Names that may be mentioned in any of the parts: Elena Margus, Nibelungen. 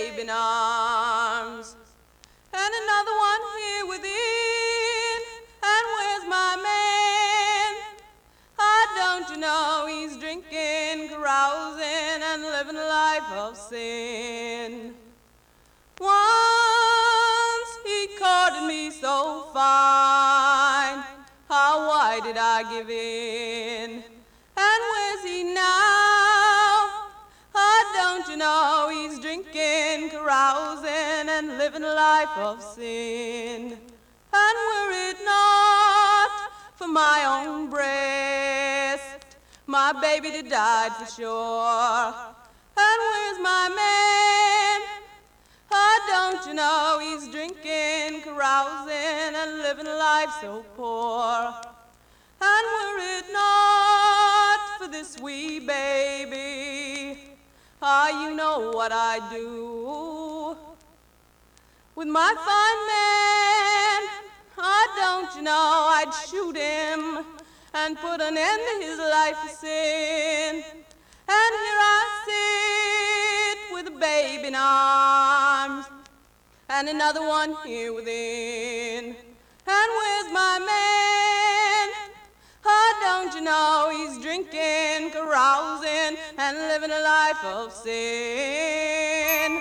babe in arms. And another one here within, and where's my man? I don't know, he's drinking, carousing, and living a life of sin. Once he courted me so fine, how why did I give in? And where's he now? I don't know, he's drinking, carousing, and living a life of sin. And were it not for my own breast, my baby did die for sure. And where's my man? I don't know, he's drinking, carousing, and living a life so poor. And were it not for this wee baby, you know what I do with my fine man. I don't know, I'd shoot him and put an end to his life of sin. And here I sit with a babe in arms, and another one here within. And where's my man? Don't you know, he's drinking, carousing, and living a life of sin.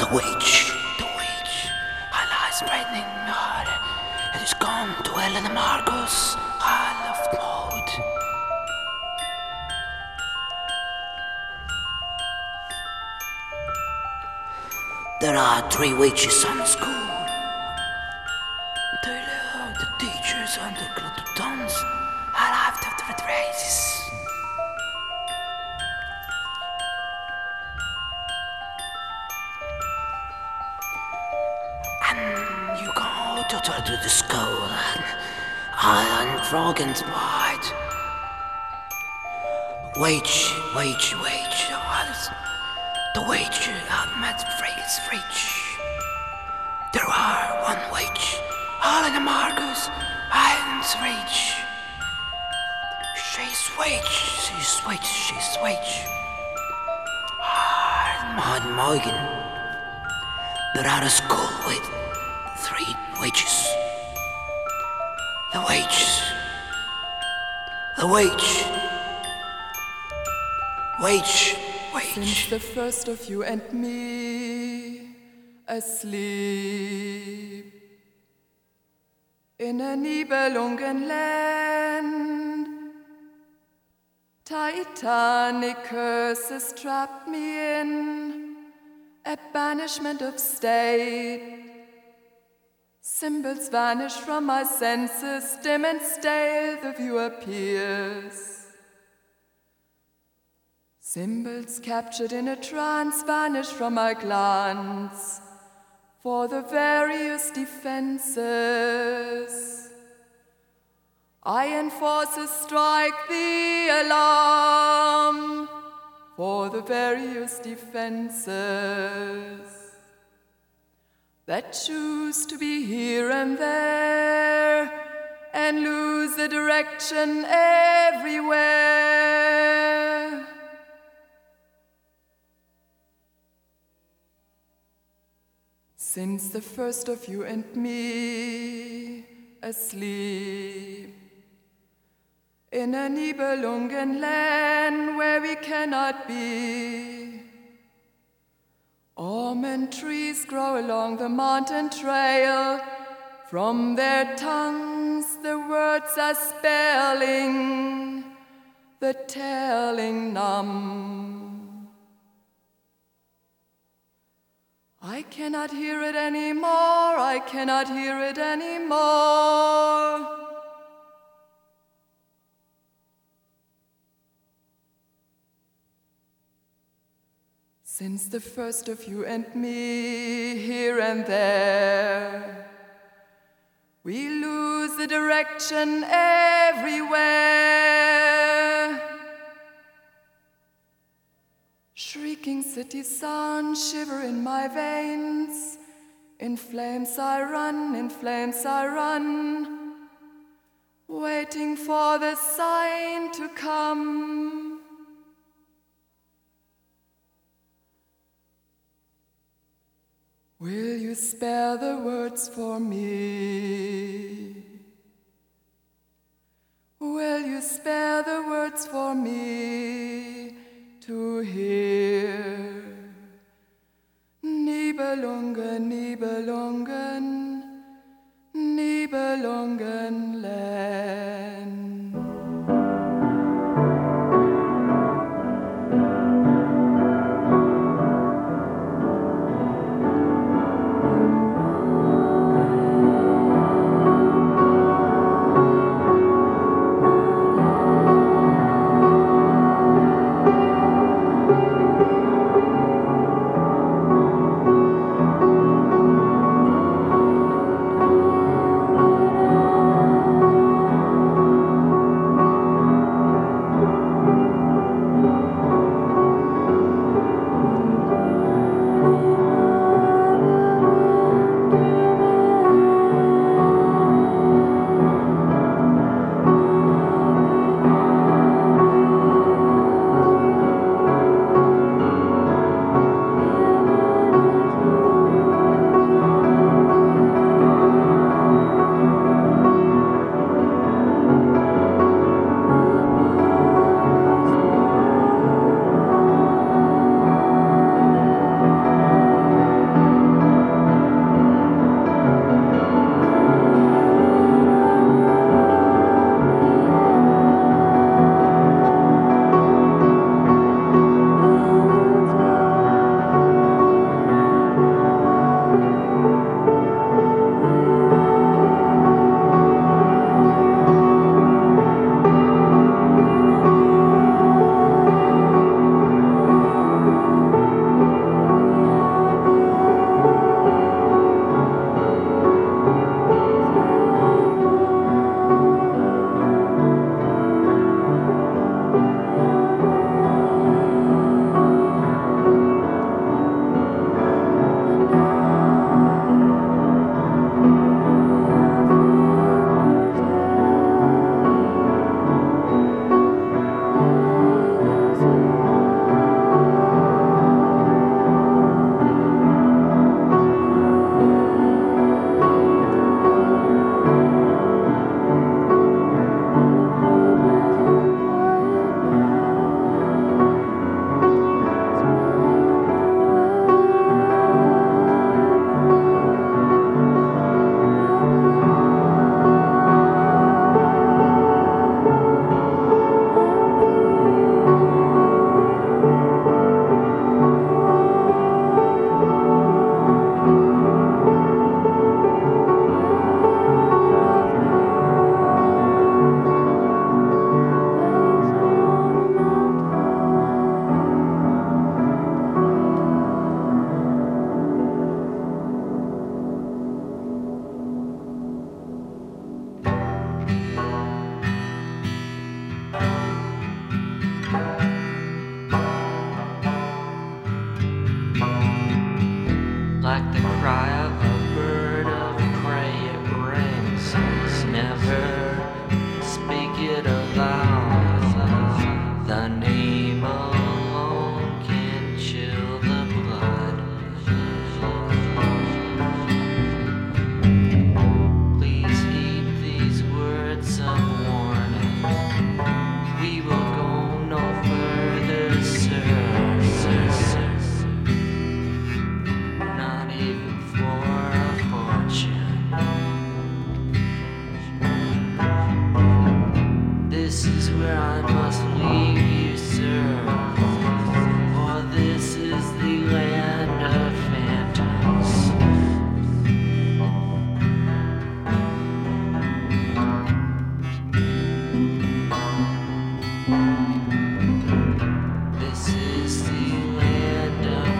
The witch, her lies brightening hard, and is gone to Elena Margus, Isle of Maud. There are 3 witches on the school. They love the teachers and the glutons, and after the races. To the school and Iron Frog and Spite. Witch, the witch I've met is rich. There are 1 witch, Elena Margus, Iron's rich. She's witch. Iron Morgan. There are a school with 3 witches. The witch. Since the first of you and me asleep in a Nibelungen land, Titanic curses trapped me in a banishment of state. Symbols vanish from my senses, dim and stale the view appears. Symbols captured in a trance vanish from my glance, for the various defenses. Iron forces strike the alarm, for the various defenses that choose to be here and there and lose the direction everywhere. Since the first of you and me asleep in a Nibelungen land where we cannot be, almond trees grow along the mountain trail. From their tongues the words are spelling, the telling numb. I cannot hear it anymore. Since the first of you and me, here and there, we lose the direction everywhere. Shrieking city sun shiver in my veins. In flames I run, in flames I run, waiting for the sign to come. Will you spare the words for me? Will you spare the words for me to hear? Nibelungen, Nibelungen, Nibelungenland. This is the land of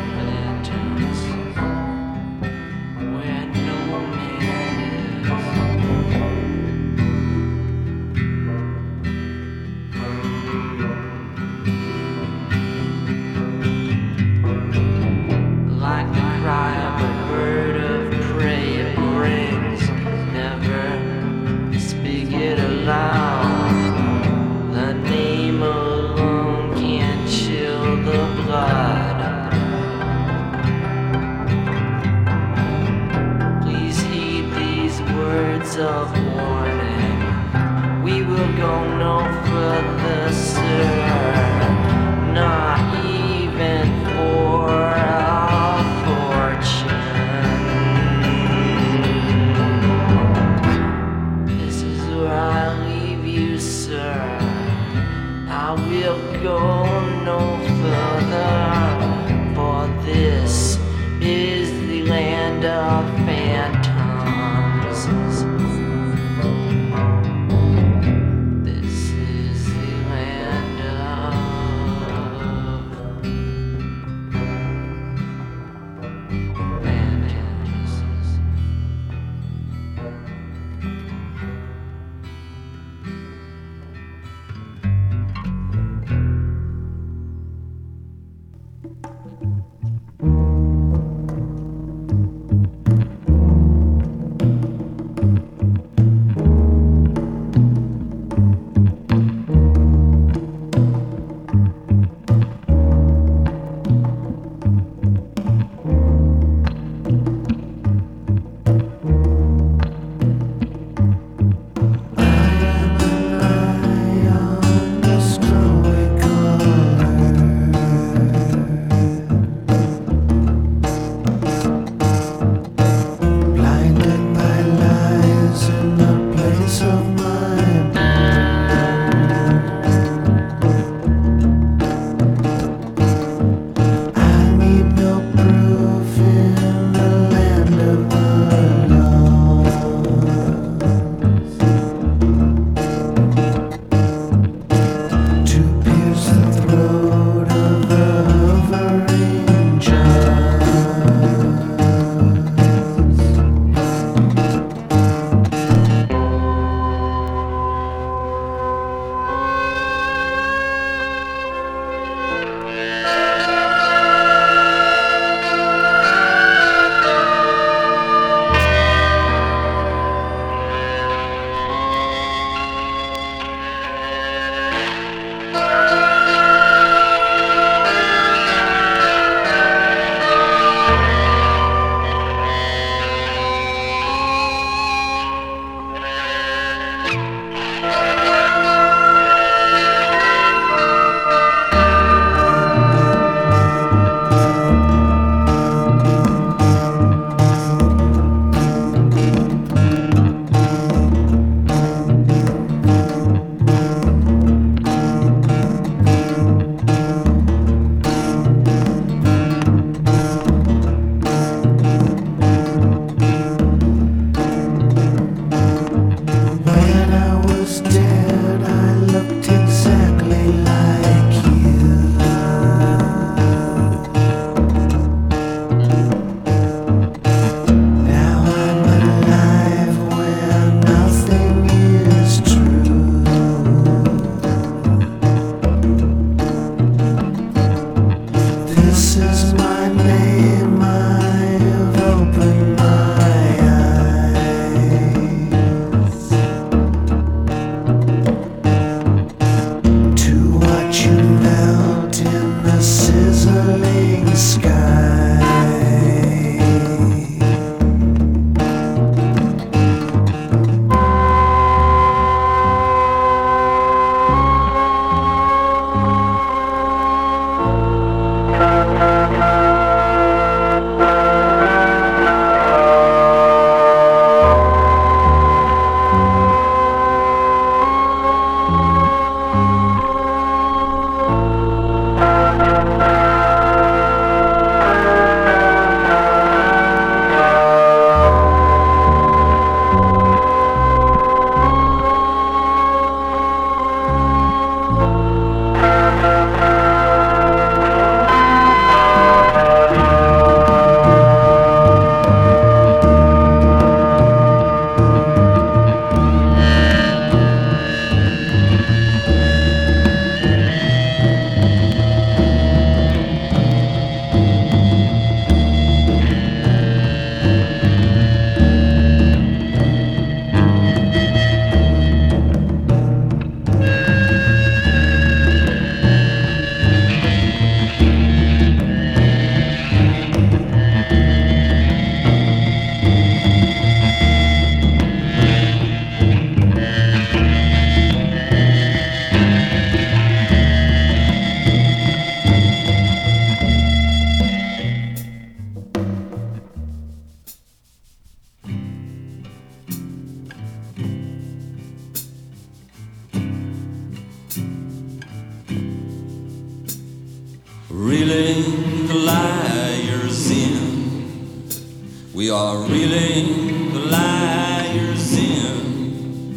are reeling the liars in.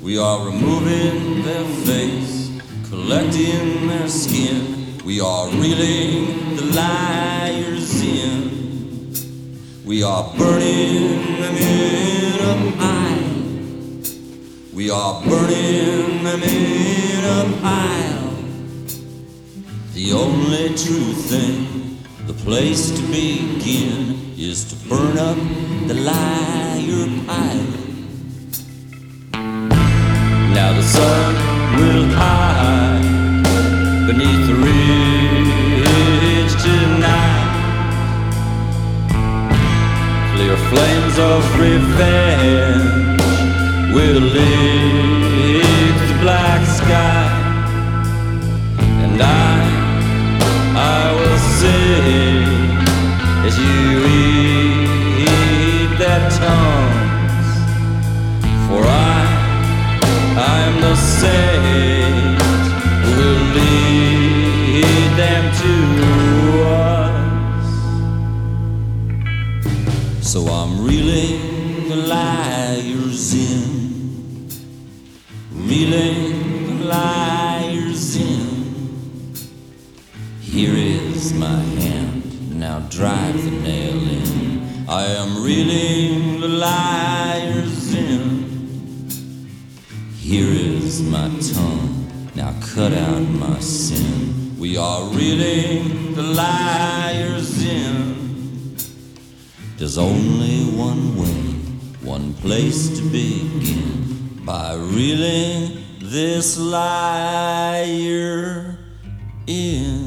We are removing their face, collecting their skin. We are reeling the liars in. We are burning them in a pile. We are burning them in a pile. The only true thing, the place to begin, is to burn up the liar pile. Now the sun will hide beneath the ridge tonight. Clear flames of revenge will lick the black sky. And I will sing as you eat their tongues, for I'm the saint who will lead them to us. So I'm reeling the liars in, reeling the liars in. Here is my hand, now drive the nail in. I am reeling the liars in. Here is my tongue, now cut out my sin. We are reeling the liars in. There's only one way, one place to begin, by reeling this liar in.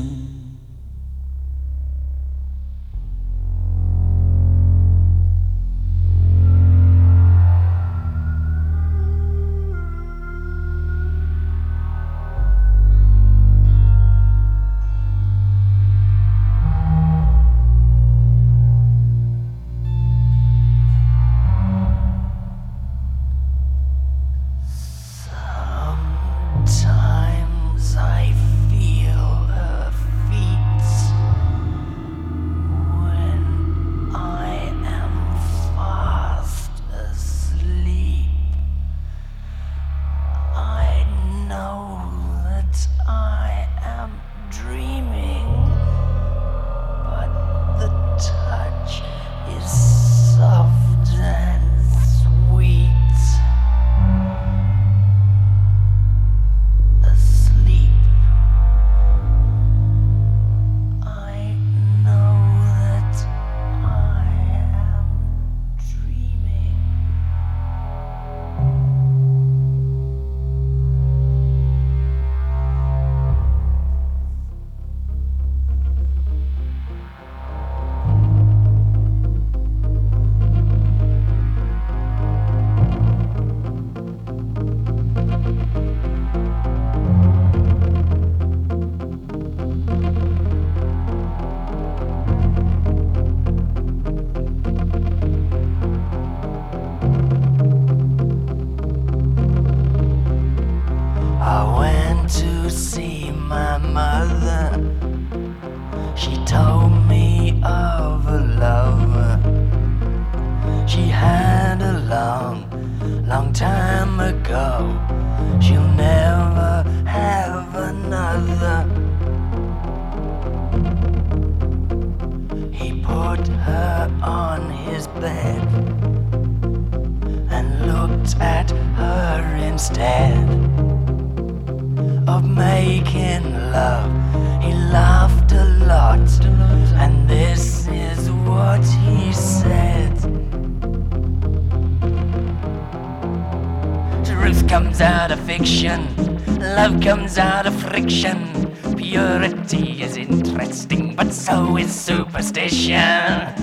Purity is interesting, but so is superstition.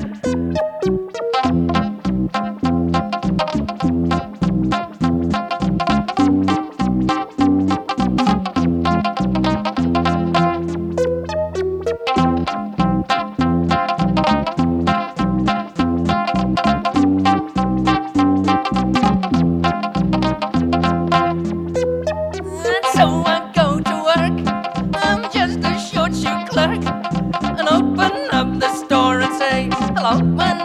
Hello, man.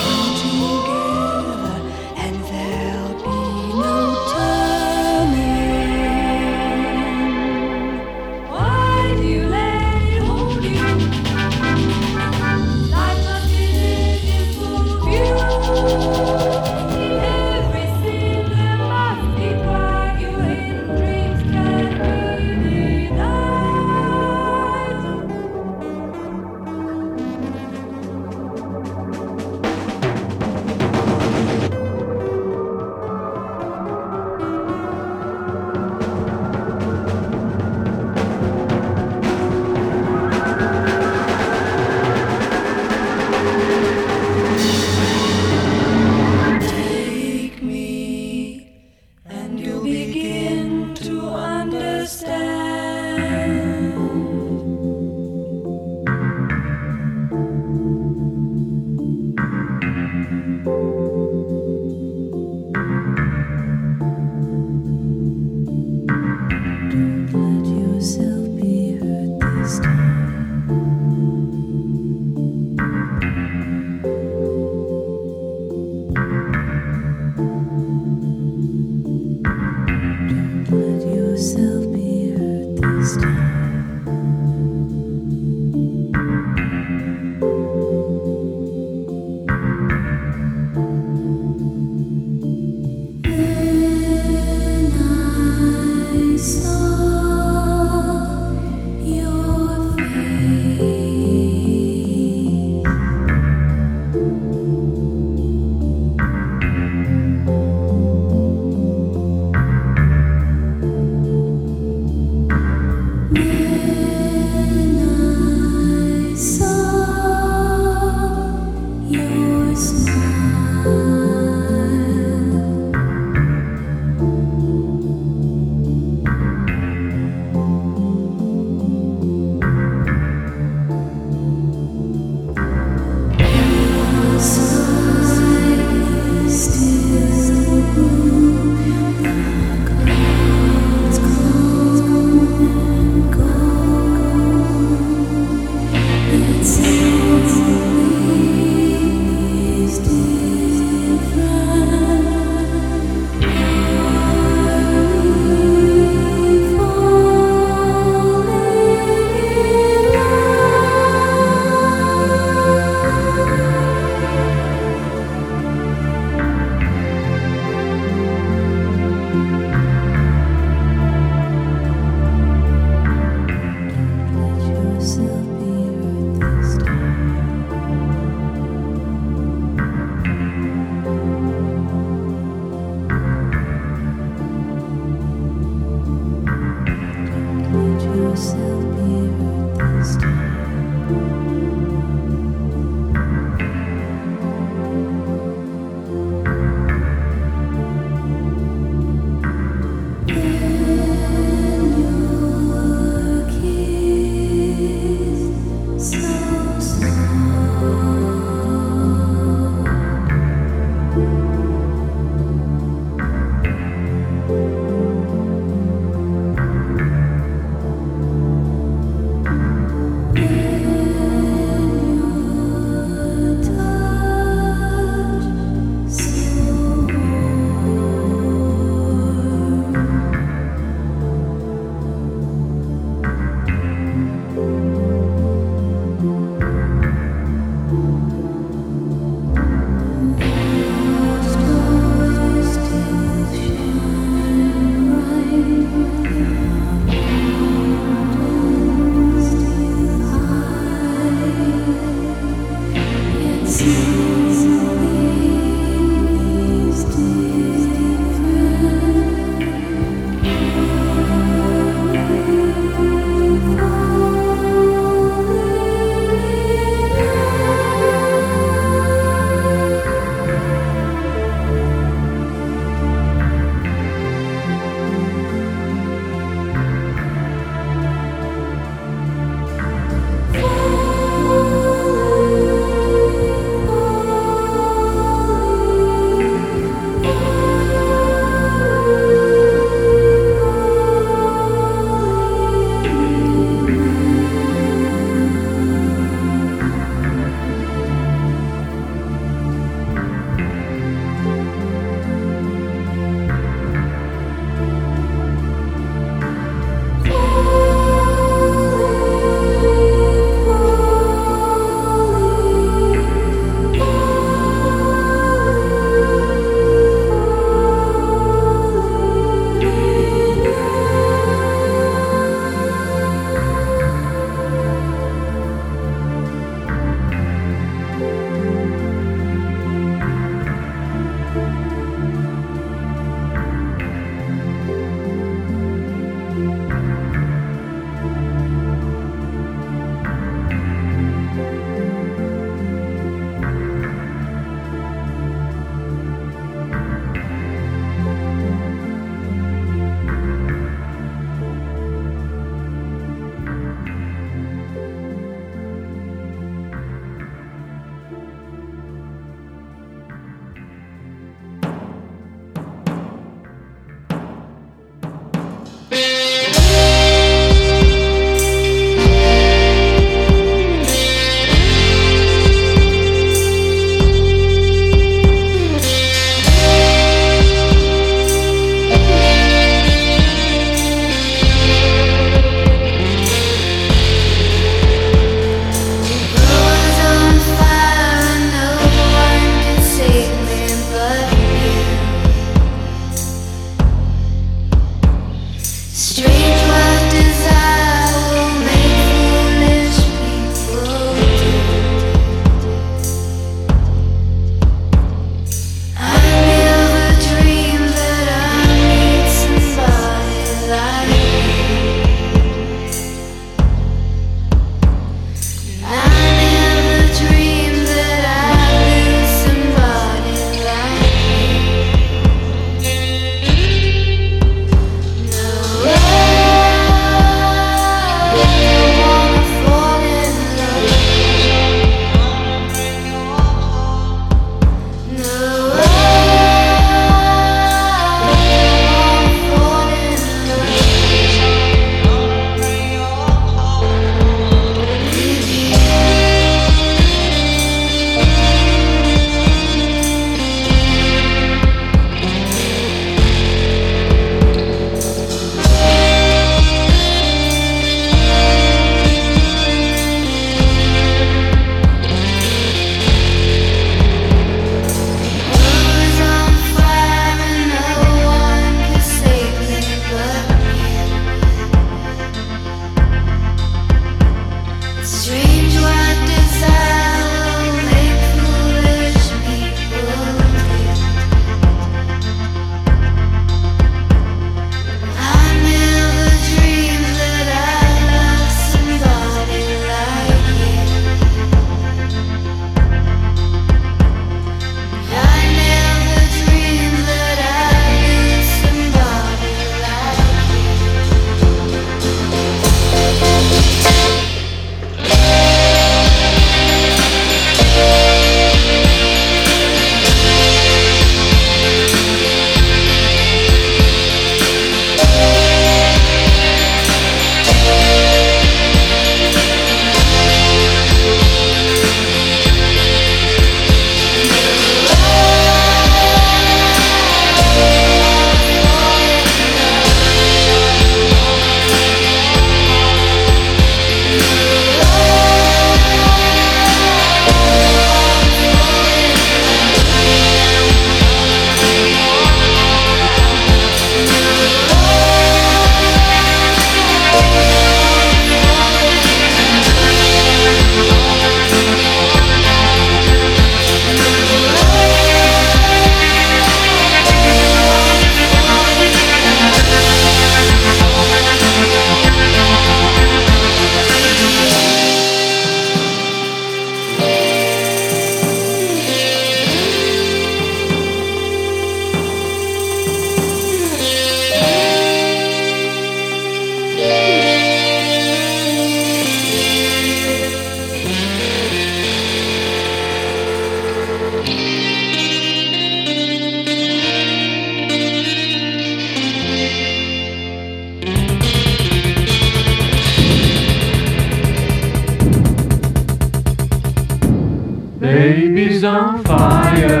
Baby's on fire,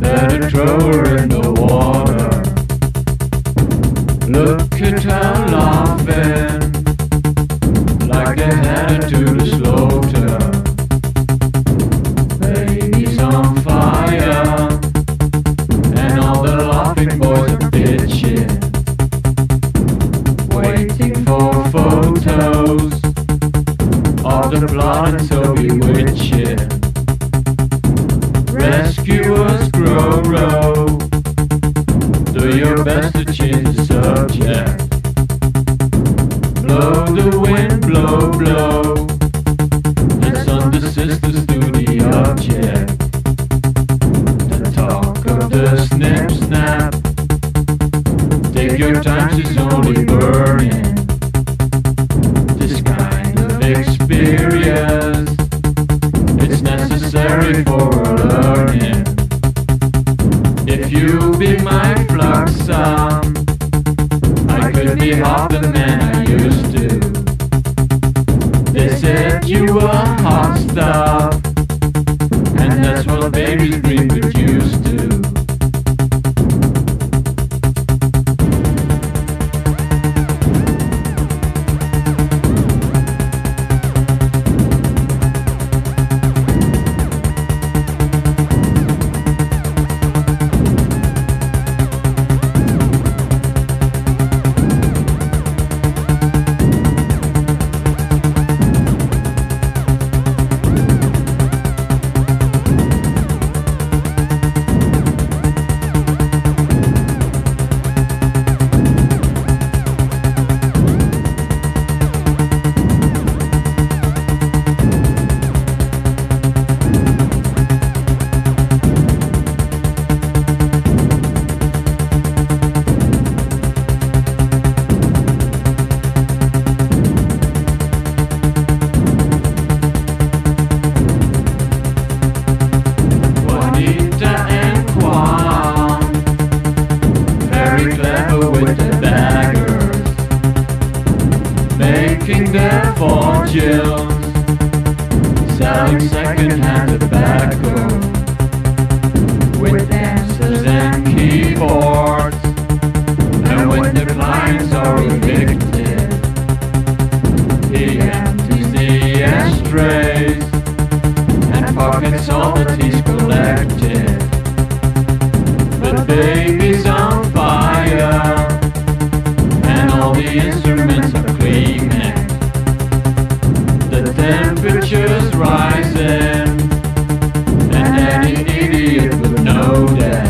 better throw her in the water. Look at her laughing, like they had her to the slaughter. Baby's on fire, and all the laughing boys are bitching, waiting for photos of the blood and so bewitching. Rescuers, Gro-Ro, do your best to change the subject. Blow the wind, blow, blow, and send the sisters to the object. The talk of the snip, snap, take your time, she's only burning. Experience, it's necessary for learning. If you be my fluxum, I could be half the man I used to. They said you were hot stuff, and that's what babies reproduce to. Making their fortunes, selling second-hand tobacco, with dancers and keyboards, and when the clients are evicted, he empties the ashtrays, and pockets all that he's collected. But baby's on fire, and all the instruments are gleaming. The temperature's rising, and any idiot would know that.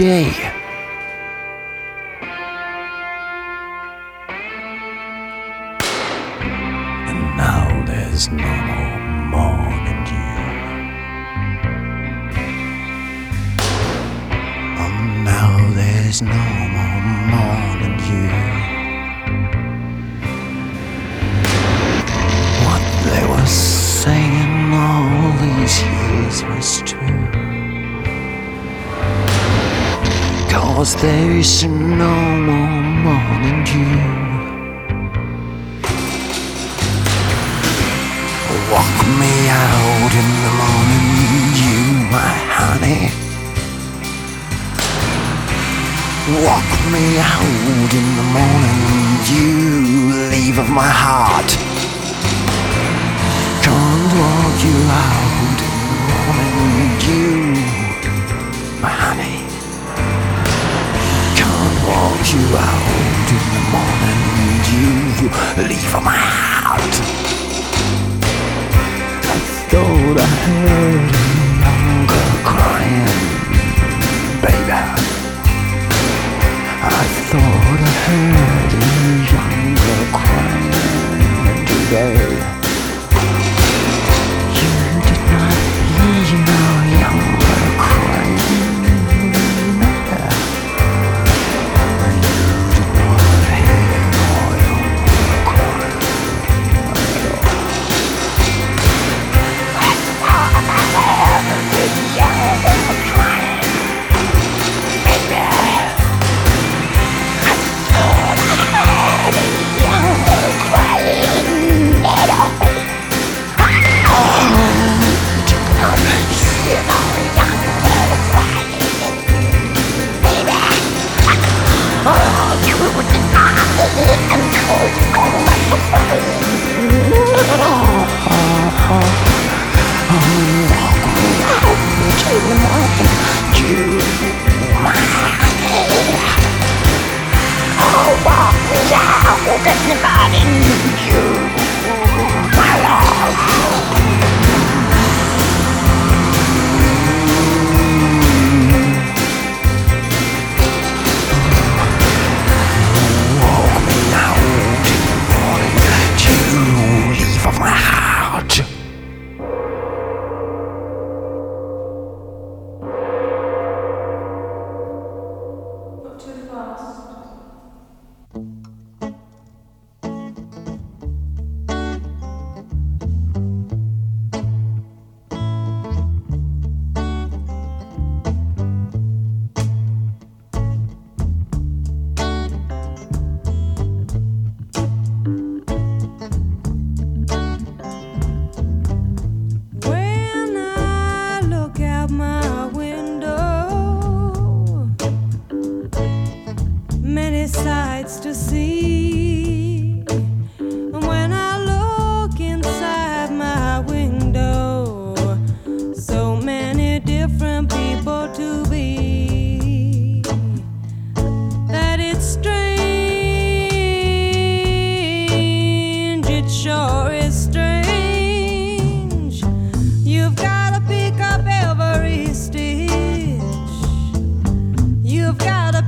day. And now there's no more morn in you. Oh, now there's no more morn in you. What they were saying all these years was true. 'Cause there is no more morning dew. Walk me out in the morning dew, my honey. Walk me out in the morning dew, leave of my heart. Can't walk you out in the morning dew, my honey. Walk you out in the morning dew, leave my heart. I thought I heard a young girl crying, baby. I thought I heard a young girl crying today. You did not hear no young girl crying.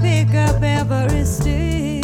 Pick up every stitch.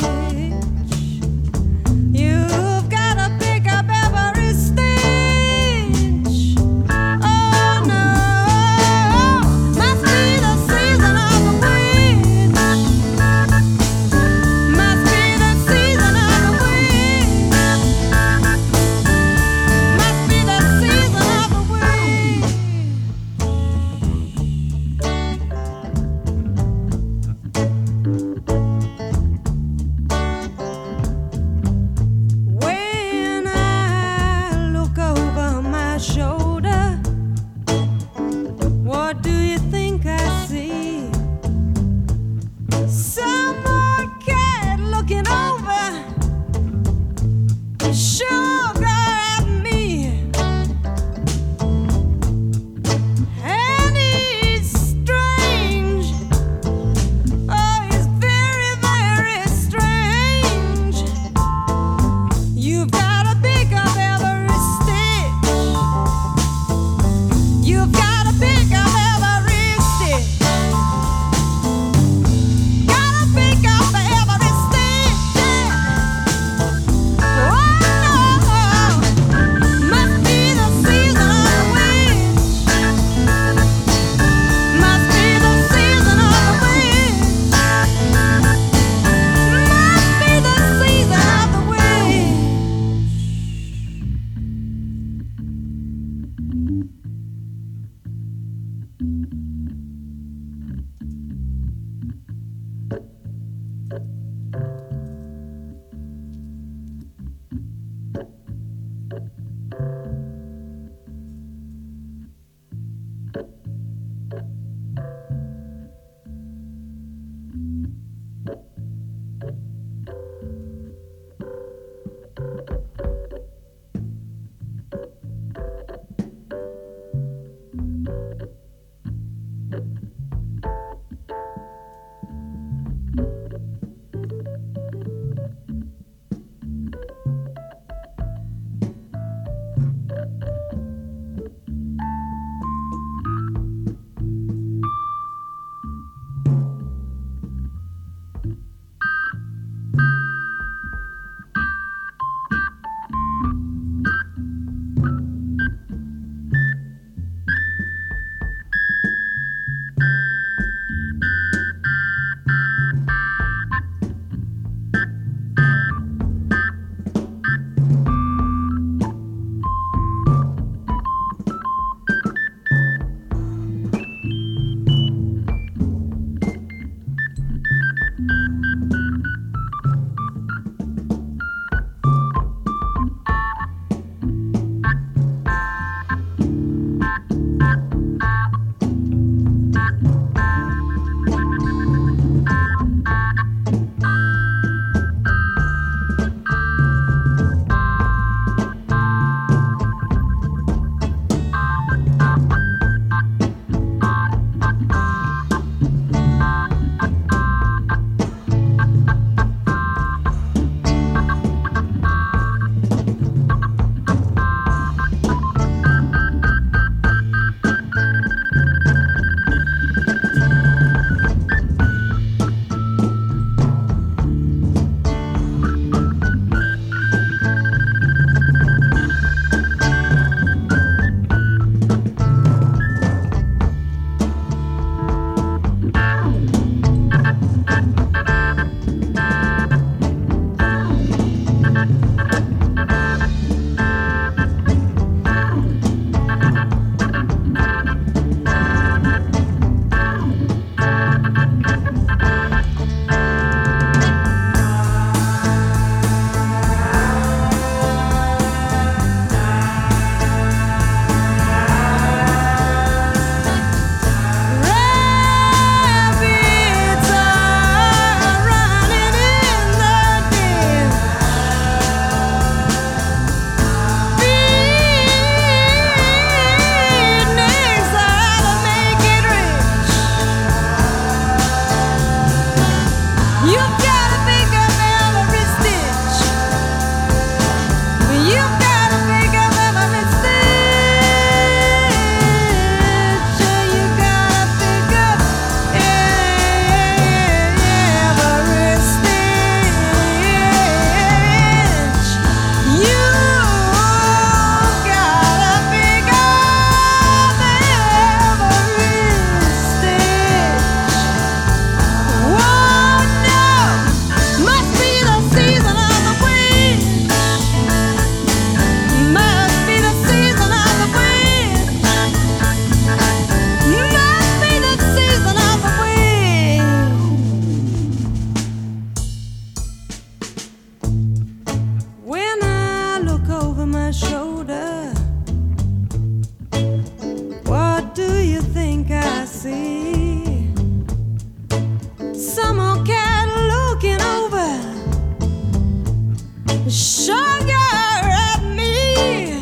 sugar at me,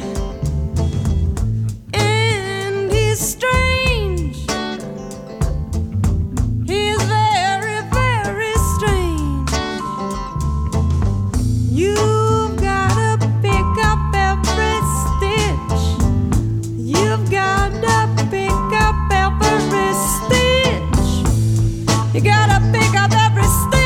and he's strange, he's very, very strange. You've gotta pick up every stitch, you've gotta pick up every stitch, you gotta pick up every stitch.